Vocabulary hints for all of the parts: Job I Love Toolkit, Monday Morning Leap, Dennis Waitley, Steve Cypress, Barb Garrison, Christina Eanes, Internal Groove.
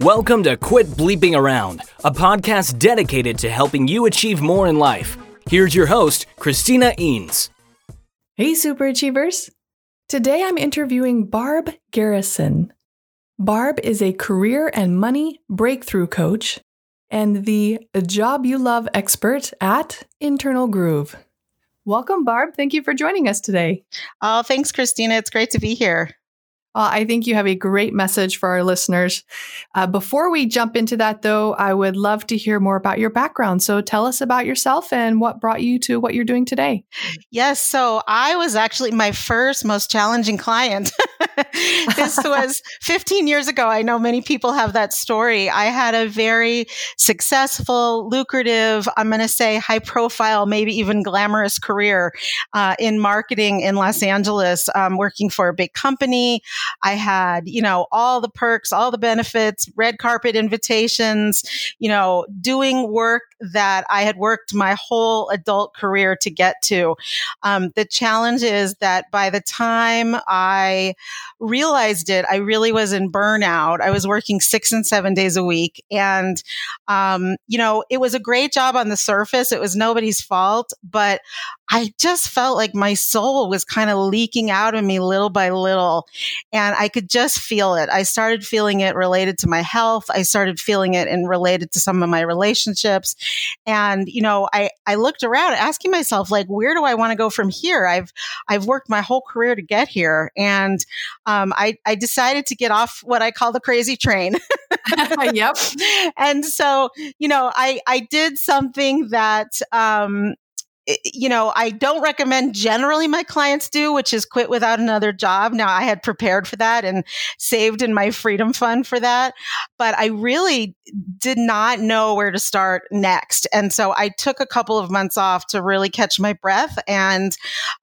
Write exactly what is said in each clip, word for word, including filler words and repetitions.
Welcome to Quit Bleeping Around, a podcast dedicated to helping you achieve more in life. Here's your host, Christina Eanes. Hey, superachievers. Today I'm interviewing Barb Garrison. Barb is a career and money breakthrough coach and the Job You Love expert at Internal Groove. Welcome, Barb. Thank you for joining us today. Oh, thanks, Christina. It's great to be here. Uh, I think you have a great message for our listeners. Uh, before we jump into that, though, I would love to hear more about your background. So tell us about yourself and what brought you to what you're doing today. Yes. So I was actually my first most challenging client. This was fifteen years ago. I know many people have that story. I had a very successful, lucrative, I'm going to say high profile, maybe even glamorous career uh, in marketing in Los Angeles, um, working for a big company. I had, you know, all the perks, all the benefits, red carpet invitations, you know, doing work that I had worked my whole adult career to get to. Um, the challenge is that by the time I realized it, I really was in burnout. I was working six and seven days a week. And, um, you know, it was a great job on the surface. It was nobody's fault, but I just felt like my soul was kind of leaking out of me little by little. And I could just feel it. I started feeling it related to my health. I started feeling it and related to some of my relationships. And, you know, I, I looked around asking myself, like, where do I want to go from here? I've, I've worked my whole career to get here. And, um, I, I decided to get off what I call the crazy train. Yep. And so, you know, I, I did something that, um, you know, I don't recommend generally my clients do, which is quit without another job. Now, I had prepared for that and saved in my freedom fund for that, but I really did not know where to start next. And so I took a couple of months off to really catch my breath and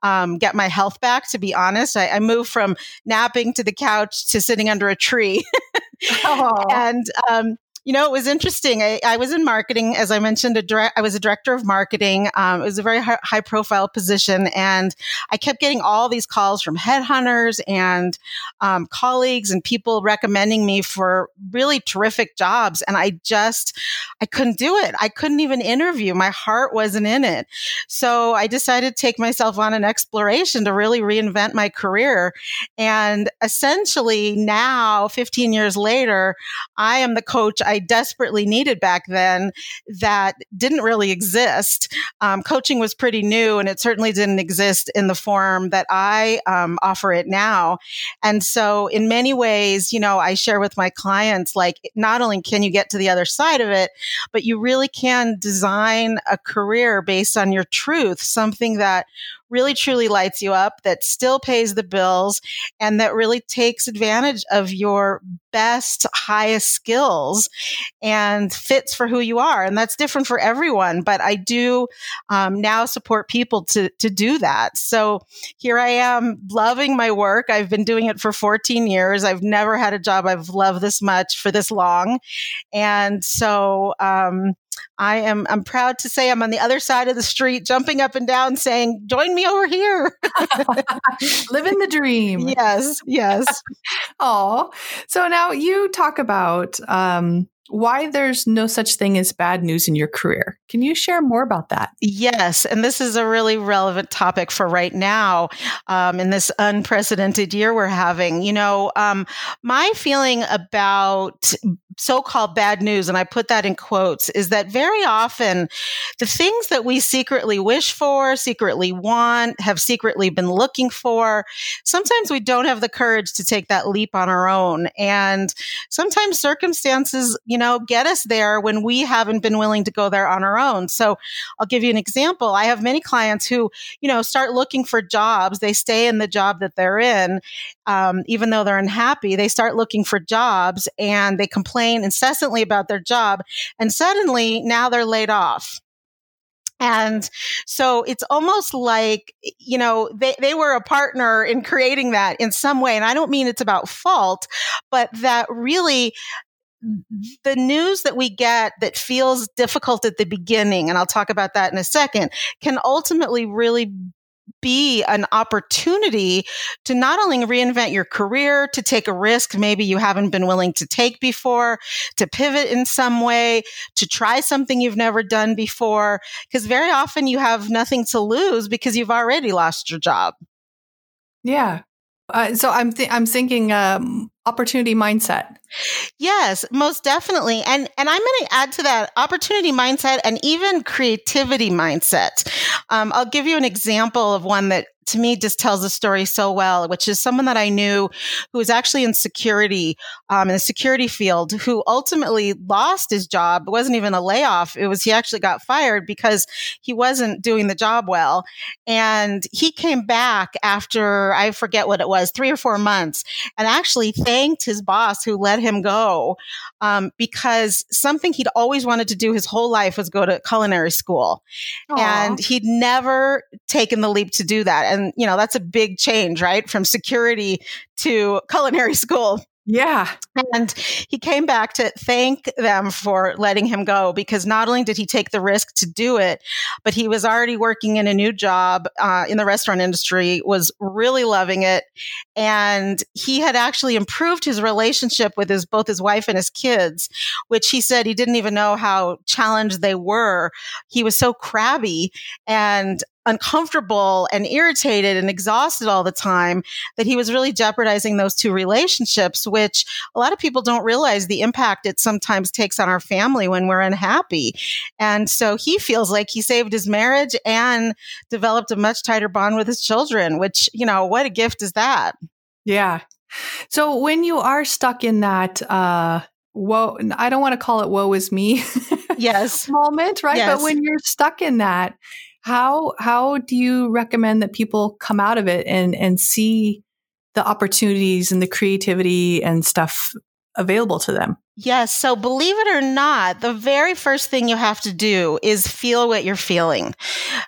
um, get my health back, to be honest. I, I moved from napping to the couch to sitting under a tree. Oh. And, um, You know, it was interesting. I, I was in marketing, as I mentioned, a dire- I was a director of marketing. Um, it was a very high, high profile position. And I kept getting all these calls from headhunters and um, colleagues and people recommending me for really terrific jobs. And I just, I couldn't do it. I couldn't even interview. My heart wasn't in it. So I decided to take myself on an exploration to really reinvent my career. And essentially now, fifteen years later, I am the coach I I desperately needed back then that didn't really exist. Um, coaching was pretty new, and it certainly didn't exist in the form that I um, offer it now. And so in many ways, you know, I share with my clients, like, not only can you get to the other side of it, but you really can design a career based on your truth, something that really truly lights you up, that still pays the bills, and that really takes advantage of your best, highest skills and fits for who you are. And that's different for everyone, but I do um, now support people to, to do that. So here I am loving my work. I've been doing it for fourteen years. I've never had a job I've loved this much for this long. And so, um, I am I'm proud to say I'm on the other side of the street, jumping up and down, saying, join me over here. Living the dream. Yes, yes. Oh, so now you talk about um, why there's no such thing as bad news in your career. Can you share more about that? Yes. And this is a really relevant topic for right now um, in this unprecedented year we're having. You know, um, my feeling about so-called bad news, and I put that in quotes, is that very often the things that we secretly wish for, secretly want, have secretly been looking for, sometimes we don't have the courage to take that leap on our own. And sometimes circumstances, you know, get us there when we haven't been willing to go there on our own. So I'll give you an example. I have many clients who, you know, start looking for jobs. They stay in the job that they're in, um, even though they're unhappy. They start looking for jobs and they complain incessantly about their job, and suddenly now they're laid off. And so it's almost like, you know, they, they were a partner in creating that in some way. And I don't mean it's about fault, but that really the news that we get that feels difficult at the beginning, and I'll talk about that in a second, can ultimately really be an opportunity to not only reinvent your career, to take a risk maybe you haven't been willing to take before, to pivot in some way, to try something you've never done before, because very often you have nothing to lose because you've already lost your job. Yeah. Uh, so I'm th- I'm thinking um, opportunity mindset. Yes, most definitely. And and I'm going to add to that opportunity mindset and even creativity mindset. Um, I'll give you an example of one that to me just tells the story so well, which is someone that I knew who was actually in security, um, in the security field, who ultimately lost his job. It wasn't even a layoff. It was he actually got fired because he wasn't doing the job well. And he came back after, I forget what it was, three or four months, and actually thanked his boss who let him go um, because something he'd always wanted to do his whole life was go to culinary school. Aww. And he'd never taken the leap to do that. And, you know, that's a big change, right? From security to culinary school. Yeah. And he came back to thank them for letting him go because not only did he take the risk to do it, but he was already working in a new job uh, in the restaurant industry, was really loving it. And he had actually improved his relationship with his both his wife and his kids, which he said he didn't even know how challenged they were. He was so crabby and uncomfortable and irritated and exhausted all the time that he was really jeopardizing those two relationships, which a lot of people don't realize the impact it sometimes takes on our family when we're unhappy. And so he feels like he saved his marriage and developed a much tighter bond with his children, which, you know, what a gift is that? Yeah. So when you are stuck in that, uh, woe, I don't want to call it woe is me yes. moment, right? Yes. But when you're stuck in that, How how do you recommend that people come out of it and, and see the opportunities and the creativity and stuff available to them? Yes. So believe it or not, the very first thing you have to do is feel what you're feeling.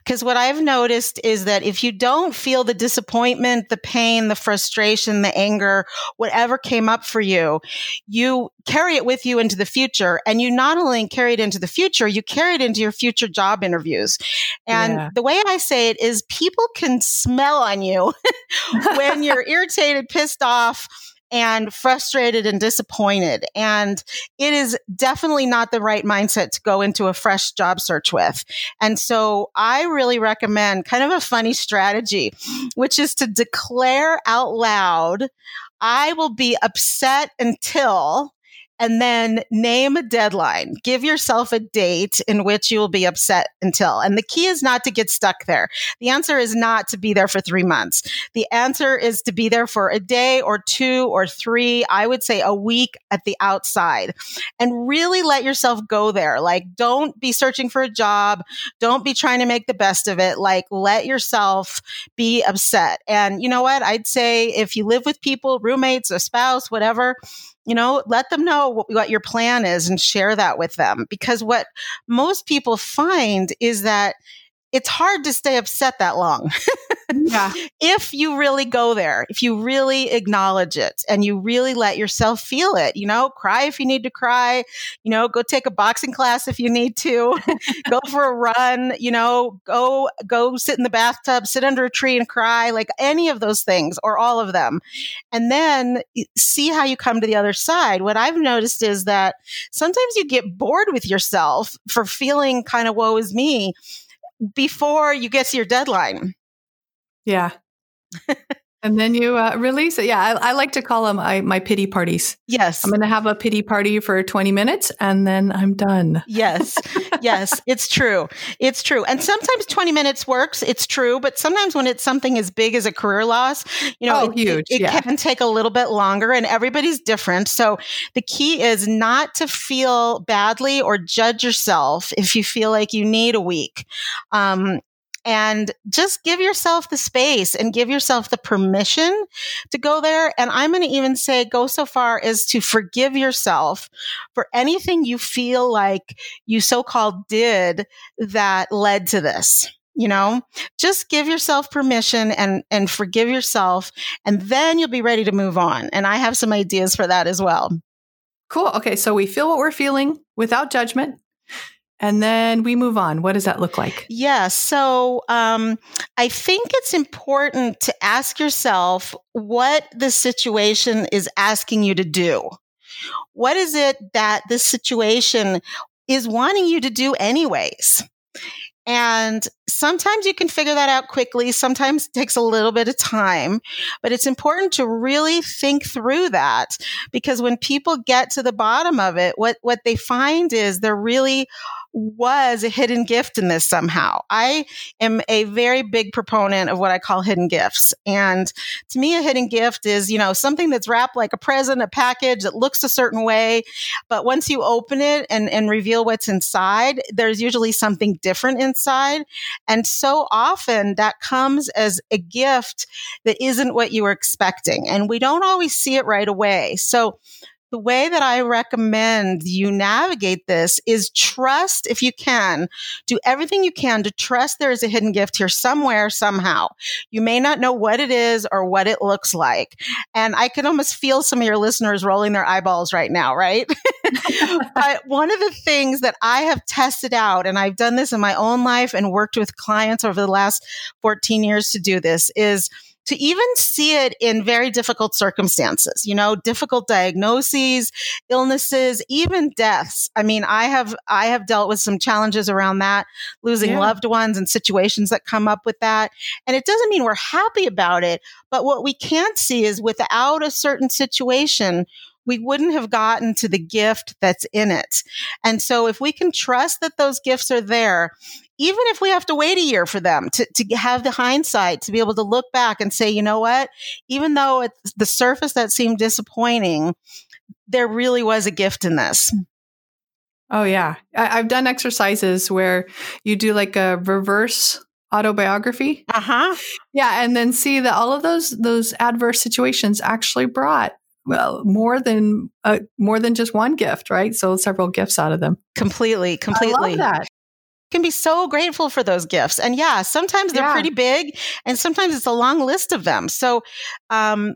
Because what I've noticed is that if you don't feel the disappointment, the pain, the frustration, the anger, whatever came up for you, you carry it with you into the future. And you not only carry it into the future, you carry it into your future job interviews. And yeah. the way I say it is people can smell on you when you're irritated, pissed off, and frustrated and disappointed. And it is definitely not the right mindset to go into a fresh job search with. And so I really recommend kind of a funny strategy, which is to declare out loud, I will be upset until, and then name a deadline. Give yourself a date in which you will be upset until. And the key is not to get stuck there. The answer is not to be there for three months. The answer is to be there for a day or two or three, I would say a week at the outside. And really let yourself go there. Like, don't be searching for a job. Don't be trying to make the best of it. Like, let yourself be upset. And you know what? I'd say if you live with people, roommates, a spouse, whatever, you know, let them know what, what your plan is and share that with them. Because what most people find is that it's hard to stay upset that long. Yeah. If you really go there, if you really acknowledge it and you really let yourself feel it, you know, cry if you need to cry, you know, go take a boxing class if you need to, go for a run, you know, go, go sit in the bathtub, sit under a tree and cry, like any of those things or all of them. And then see how you come to the other side. What I've noticed is that sometimes you get bored with yourself for feeling kind of woe is me before you get to your deadline. Yeah. And then you uh, release it. Yeah. I, I like to call them I, my pity parties. Yes. I'm going to have a pity party for twenty minutes and then I'm done. Yes. Yes. It's true. It's true. And sometimes twenty minutes works. It's true. But sometimes when it's something as big as a career loss, you know, oh, it, huge. it, it yeah. can take a little bit longer and everybody's different. So the key is not to feel badly or judge yourself if you feel like you need a week. Um, And just give yourself the space and give yourself the permission to go there. And I'm going to even say go so far as to forgive yourself for anything you feel like you so-called did that led to this. You know, just give yourself permission and, and forgive yourself, and then you'll be ready to move on. And I have some ideas for that as well. Cool. Okay. So we feel what we're feeling without judgment. And then we move on. What does that look like? Yeah. So um, I think it's important to ask yourself what the situation is asking you to do. What is it that this situation is wanting you to do anyways? And sometimes you can figure that out quickly. Sometimes it takes a little bit of time, but it's important to really think through that, because when people get to the bottom of it, what, what they find is they're really was a hidden gift in this somehow. I am a very big proponent of what I call hidden gifts. And to me, a hidden gift is, you know, something that's wrapped like a present, a package that looks a certain way. But once you open it and, and reveal what's inside, there's usually something different inside. And so often that comes as a gift that isn't what you were expecting. And we don't always see it right away. So the way that I recommend you navigate this is trust, if you can, do everything you can to trust there is a hidden gift here somewhere, somehow. You may not know what it is or what it looks like. And I can almost feel some of your listeners rolling their eyeballs right now, right? But one of the things that I have tested out, and I've done this in my own life and worked with clients over the last fourteen years to do this, is to even see it in very difficult circumstances, you know, difficult diagnoses, illnesses, even deaths. I mean, I have I have dealt with some challenges around that, losing yeah. loved ones and situations that come up with that. And it doesn't mean we're happy about it, but what we can't see is without a certain situation, we wouldn't have gotten to the gift that's in it. And so if we can trust that those gifts are there, even if we have to wait a year for them to, to have the hindsight, to be able to look back and say, you know what, even though at the surface that seemed disappointing, there really was a gift in this. Oh, yeah. I, I've done exercises where you do like a reverse autobiography. Uh-huh. Yeah. And then see that all of those, those adverse situations actually brought Well, more than uh, more than just one gift, right? So several gifts out of them. Completely, completely. I love that. Can be so grateful for those gifts. And yeah, sometimes they're yeah. pretty big, and sometimes it's a long list of them. So um,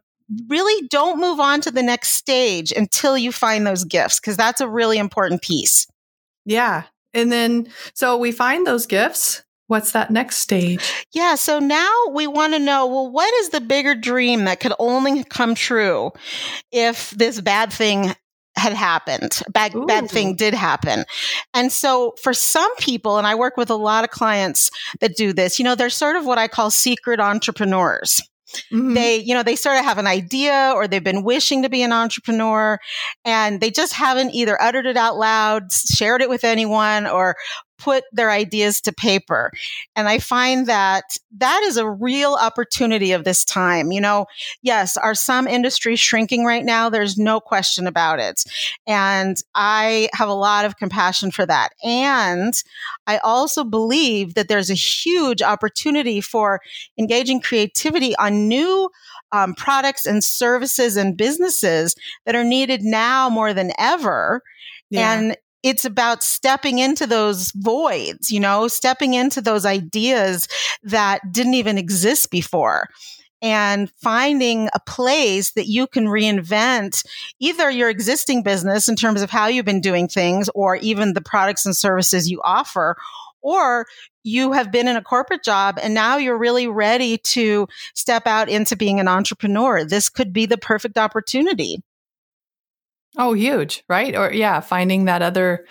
really don't move on to the next stage until you find those gifts, because that's a really important piece. Yeah. And then, so we find those gifts. What's that next stage? Yeah. So now we want to know, well, what is the bigger dream that could only come true if this bad thing had happened? Bad, bad thing did happen. And so for some people, and I work with a lot of clients that do this, you know, they're sort of what I call secret entrepreneurs. Mm-hmm. They, you know, they sort of have an idea, or they've been wishing to be an entrepreneur, and they just haven't either uttered it out loud, shared it with anyone, or put their ideas to paper. And I find that that is a real opportunity of this time. You know, yes, are some industries shrinking right now? There's no question about it. And I have a lot of compassion for that. And I also believe that there's a huge opportunity for engaging creativity on new um, products and services and businesses that are needed now more than ever. Yeah. And it's about stepping into those voids, you know, stepping into those ideas that didn't even exist before, and finding a place that you can reinvent either your existing business in terms of how you've been doing things, or even the products and services you offer, or you have been in a corporate job and now you're really ready to step out into being an entrepreneur. This could be the perfect opportunity. Oh, huge, right? Or yeah, finding that other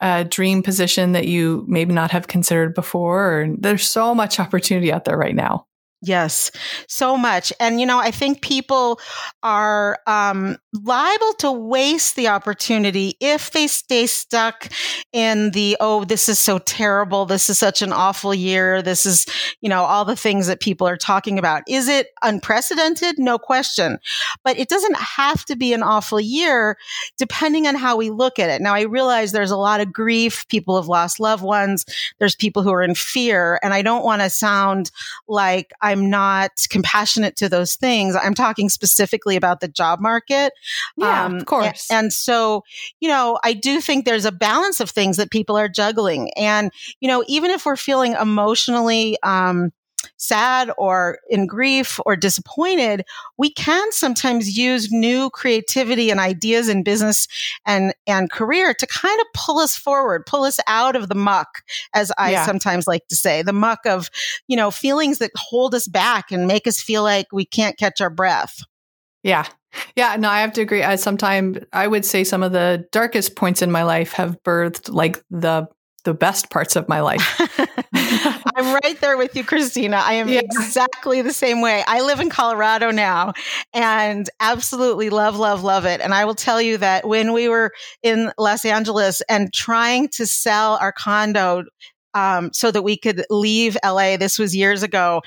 uh, dream position that you maybe not have considered before. Or there's so much opportunity out there right now. Yes, so much. And, you know, I think people are um, liable to waste the opportunity if they stay stuck in the, oh, this is so terrible. This is such an awful year. This is, you know, all the things that people are talking about. Is it unprecedented? No question. But it doesn't have to be an awful year, depending on how we look at it. Now, I realize there's a lot of grief. People have lost loved ones. There's people who are in fear. And I don't want to sound like I'm I'm not compassionate to those things. I'm talking specifically about the job market. Yeah, um, of course. And so, you know, I do think there's a balance of things that people are juggling. And, you know, even if we're feeling emotionally um, sad or in grief or disappointed, we can sometimes use new creativity and ideas in business and, and career to kind of pull us forward, pull us out of the muck, as I yeah. sometimes like to say, the muck of, you know, feelings that hold us back and make us feel like we can't catch our breath. Yeah. Yeah. No, I have to agree. I sometimes I would say some of the darkest points in my life have birthed like the the best parts of my life. I'm right there with you, Christina. I am yeah. exactly the same way. I live in Colorado now and absolutely love, love, love it. And I will tell you that when we were in Los Angeles and trying to sell our condo um, so that we could leave L A, this was years ago,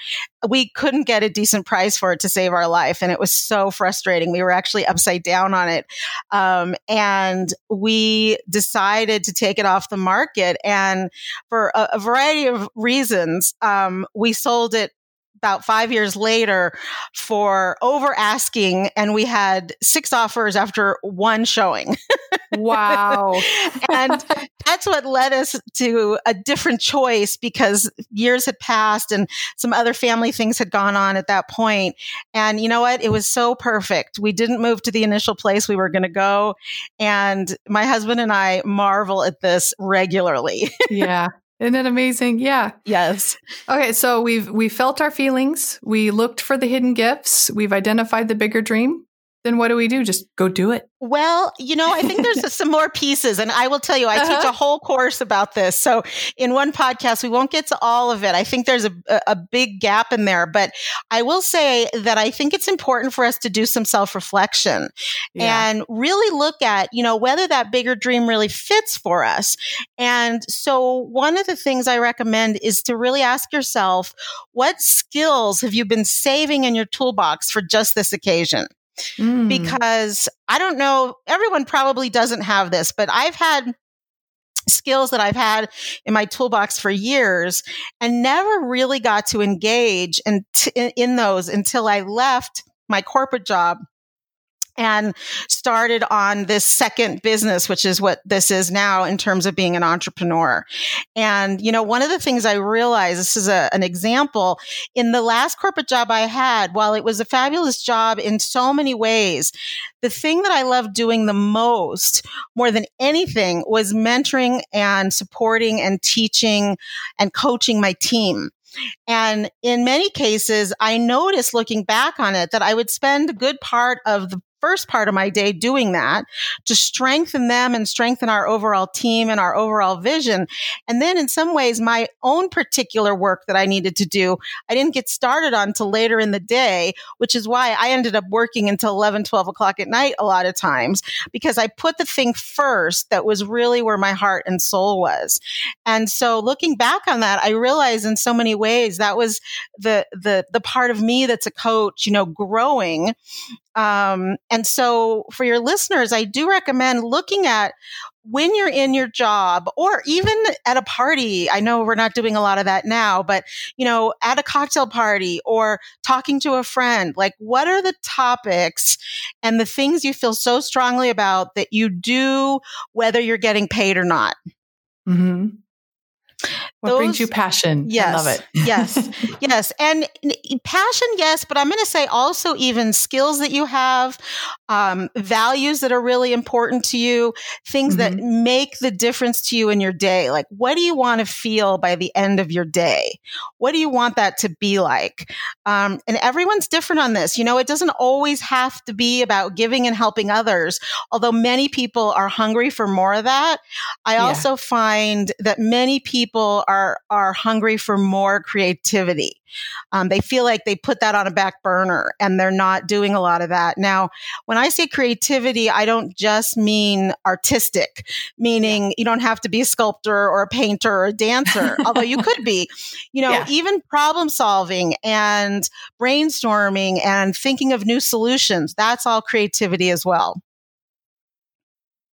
we couldn't get a decent price for it to save our life. And it was so frustrating. We were actually upside down on it. Um, and we decided to take it off the market. And for a, a variety of reasons, um, we sold it about five years later for over asking. And we had six offers after one showing. Wow. And that's what led us to a different choice because years had passed and some other family things had gone on at that point. And you know what? It was so perfect. We didn't move to the initial place we were going to go. And my husband and I marvel at this regularly. Yeah. Isn't it amazing? Yeah. Yes. Okay. So we've, we felt our feelings. We looked for the hidden gifts. We've identified the bigger dream. Then what do we do? Just go do it. Well, you know, I think there's some more pieces. And I will tell you, I uh-huh. teach a whole course about this. So in one podcast, we won't get to all of it. I think there's a, a big gap in there. But I will say that I think it's important for us to do some self-reflection yeah. and really look at, you know, whether that bigger dream really fits for us. And so one of the things I recommend is to really ask yourself, what skills have you been saving in your toolbox for just this occasion? Mm. Because I don't know, everyone probably doesn't have this, but I've had skills that I've had in my toolbox for years and never really got to engage in, t- in those until I left my corporate job and started on this second business, which is what this is now in terms of being an entrepreneur. And, you know, one of the things I realized, this is a, an example, in the last corporate job I had, while it was a fabulous job in so many ways, the thing that I loved doing the most, more than anything, was mentoring and supporting and teaching and coaching my team. And in many cases, I noticed looking back on it that I would spend a good part of the first part of my day doing that to strengthen them and strengthen our overall team and our overall vision. And then in some ways, my own particular work that I needed to do, I didn't get started on till later in the day, which is why I ended up working until eleven, twelve o'clock at night a lot of times, because I put the thing first that was really where my heart and soul was. And so looking back on that, I realized in so many ways that was the the the part of me that's a coach, you know, growing. Um, and so for your listeners, I do recommend looking at when you're in your job or even at a party. I know we're not doing a lot of that now, but, you know, at a cocktail party or talking to a friend, like what are the topics and the things you feel so strongly about that you do, whether you're getting paid or not? Mm-hmm. What Those, brings you passion? Yes, I love it. Yes, yes. And passion, yes, but I'm going to say also even skills that you have, um, values that are really important to you, things mm-hmm. that make the difference to you in your day. Like, what do you want to feel by the end of your day? What do you want that to be like? Um, and everyone's different on this. You know, it doesn't always have to be about giving and helping others, although many people are hungry for more of that. I yeah. also find that many people are Are, are hungry for more creativity. Um, they feel like they put that on a back burner and they're not doing a lot of that. Now, when I say creativity, I don't just mean artistic, meaning you don't have to be a sculptor or a painter or a dancer, although you could be, you know, yeah. even problem solving and brainstorming and thinking of new solutions. That's all creativity as well.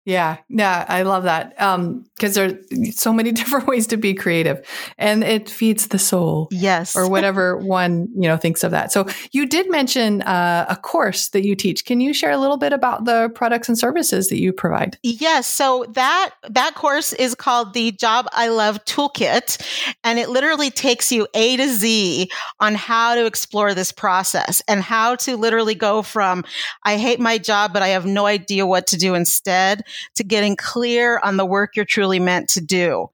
Yeah, yeah, I love that um, because there are so many different ways to be creative, and it feeds the soul. Yes, or whatever one you know thinks of that. So you did mention uh, a course that you teach. Can you share a little bit about the products and services that you provide? Yes, so that that course is called the Job I Love Toolkit, and it literally takes you A to Z on how to explore this process and how to literally go from I hate my job, but I have no idea what to do instead, to getting clear on the work you're truly meant to do.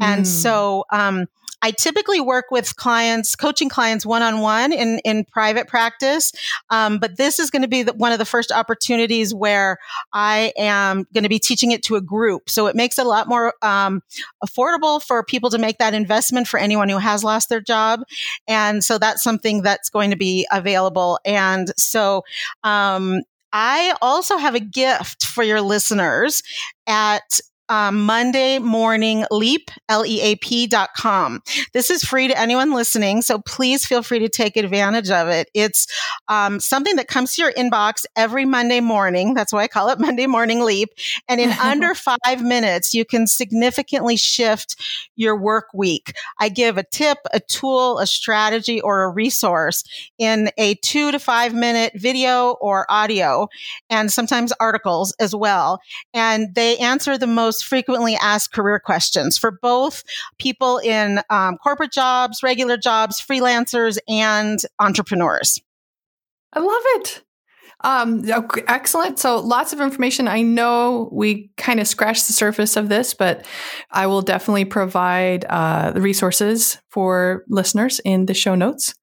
And mm. so um, I typically work with clients, coaching clients one-on-one in, in private practice. Um, but this is going to be the, one of the first opportunities where I am going to be teaching it to a group. So it makes it a lot more um, affordable for people to make that investment for anyone who has lost their job. And so that's something that's going to be available. And so um I also have a gift for your listeners at um, Monday Morning Leap, L E A P dot com. This is free to anyone listening, so please feel free to take advantage of it. It's um, something that comes to your inbox every Monday morning. That's why I call it Monday Morning Leap. And in under five minutes, you can significantly shift your work week. I give a tip, a tool, a strategy, or a resource in a two to five minute video or audio, and sometimes articles as well. And they answer the most frequently asked career questions for both people in um, corporate jobs, regular jobs, freelancers, and entrepreneurs. I love it. Um, okay, excellent. So lots of information. I know we kind of scratched the surface of this, but I will definitely provide uh, the resources for listeners in the show notes.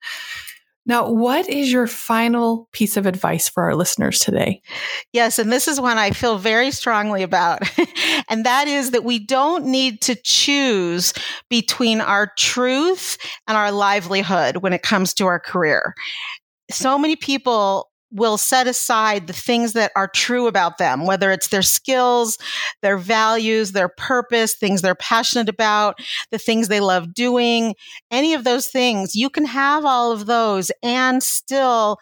Now, what is your final piece of advice for our listeners today? Yes, and this is one I feel very strongly about, and that is that we don't need to choose between our truth and our livelihood when it comes to our career. So many people will set aside the things that are true about them, whether it's their skills, their values, their purpose, things they're passionate about, the things they love doing, any of those things. You can have all of those and still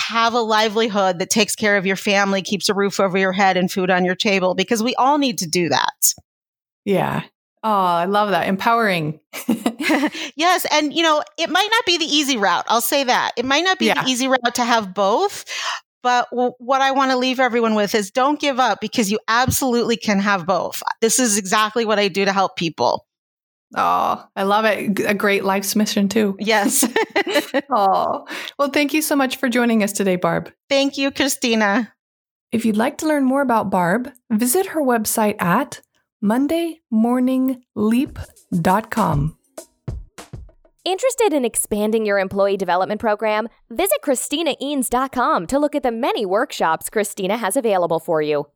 have a livelihood that takes care of your family, keeps a roof over your head and food on your table, because we all need to do that. Yeah. Oh, I love that. Empowering. Yes. And, you know, it might not be the easy route. I'll say that. It might not be yeah. the easy route to have both. But w- what I want to leave everyone with is don't give up, because you absolutely can have both. This is exactly what I do to help people. Oh, I love it. A great life's mission too. Yes. Oh, well, thank you so much for joining us today, Barb. Thank you, Christina. If you'd like to learn more about Barb, visit her website at monday morning leap dot com. Interested in expanding your employee development program? Visit christina eanes dot com to look at the many workshops Christina has available for you.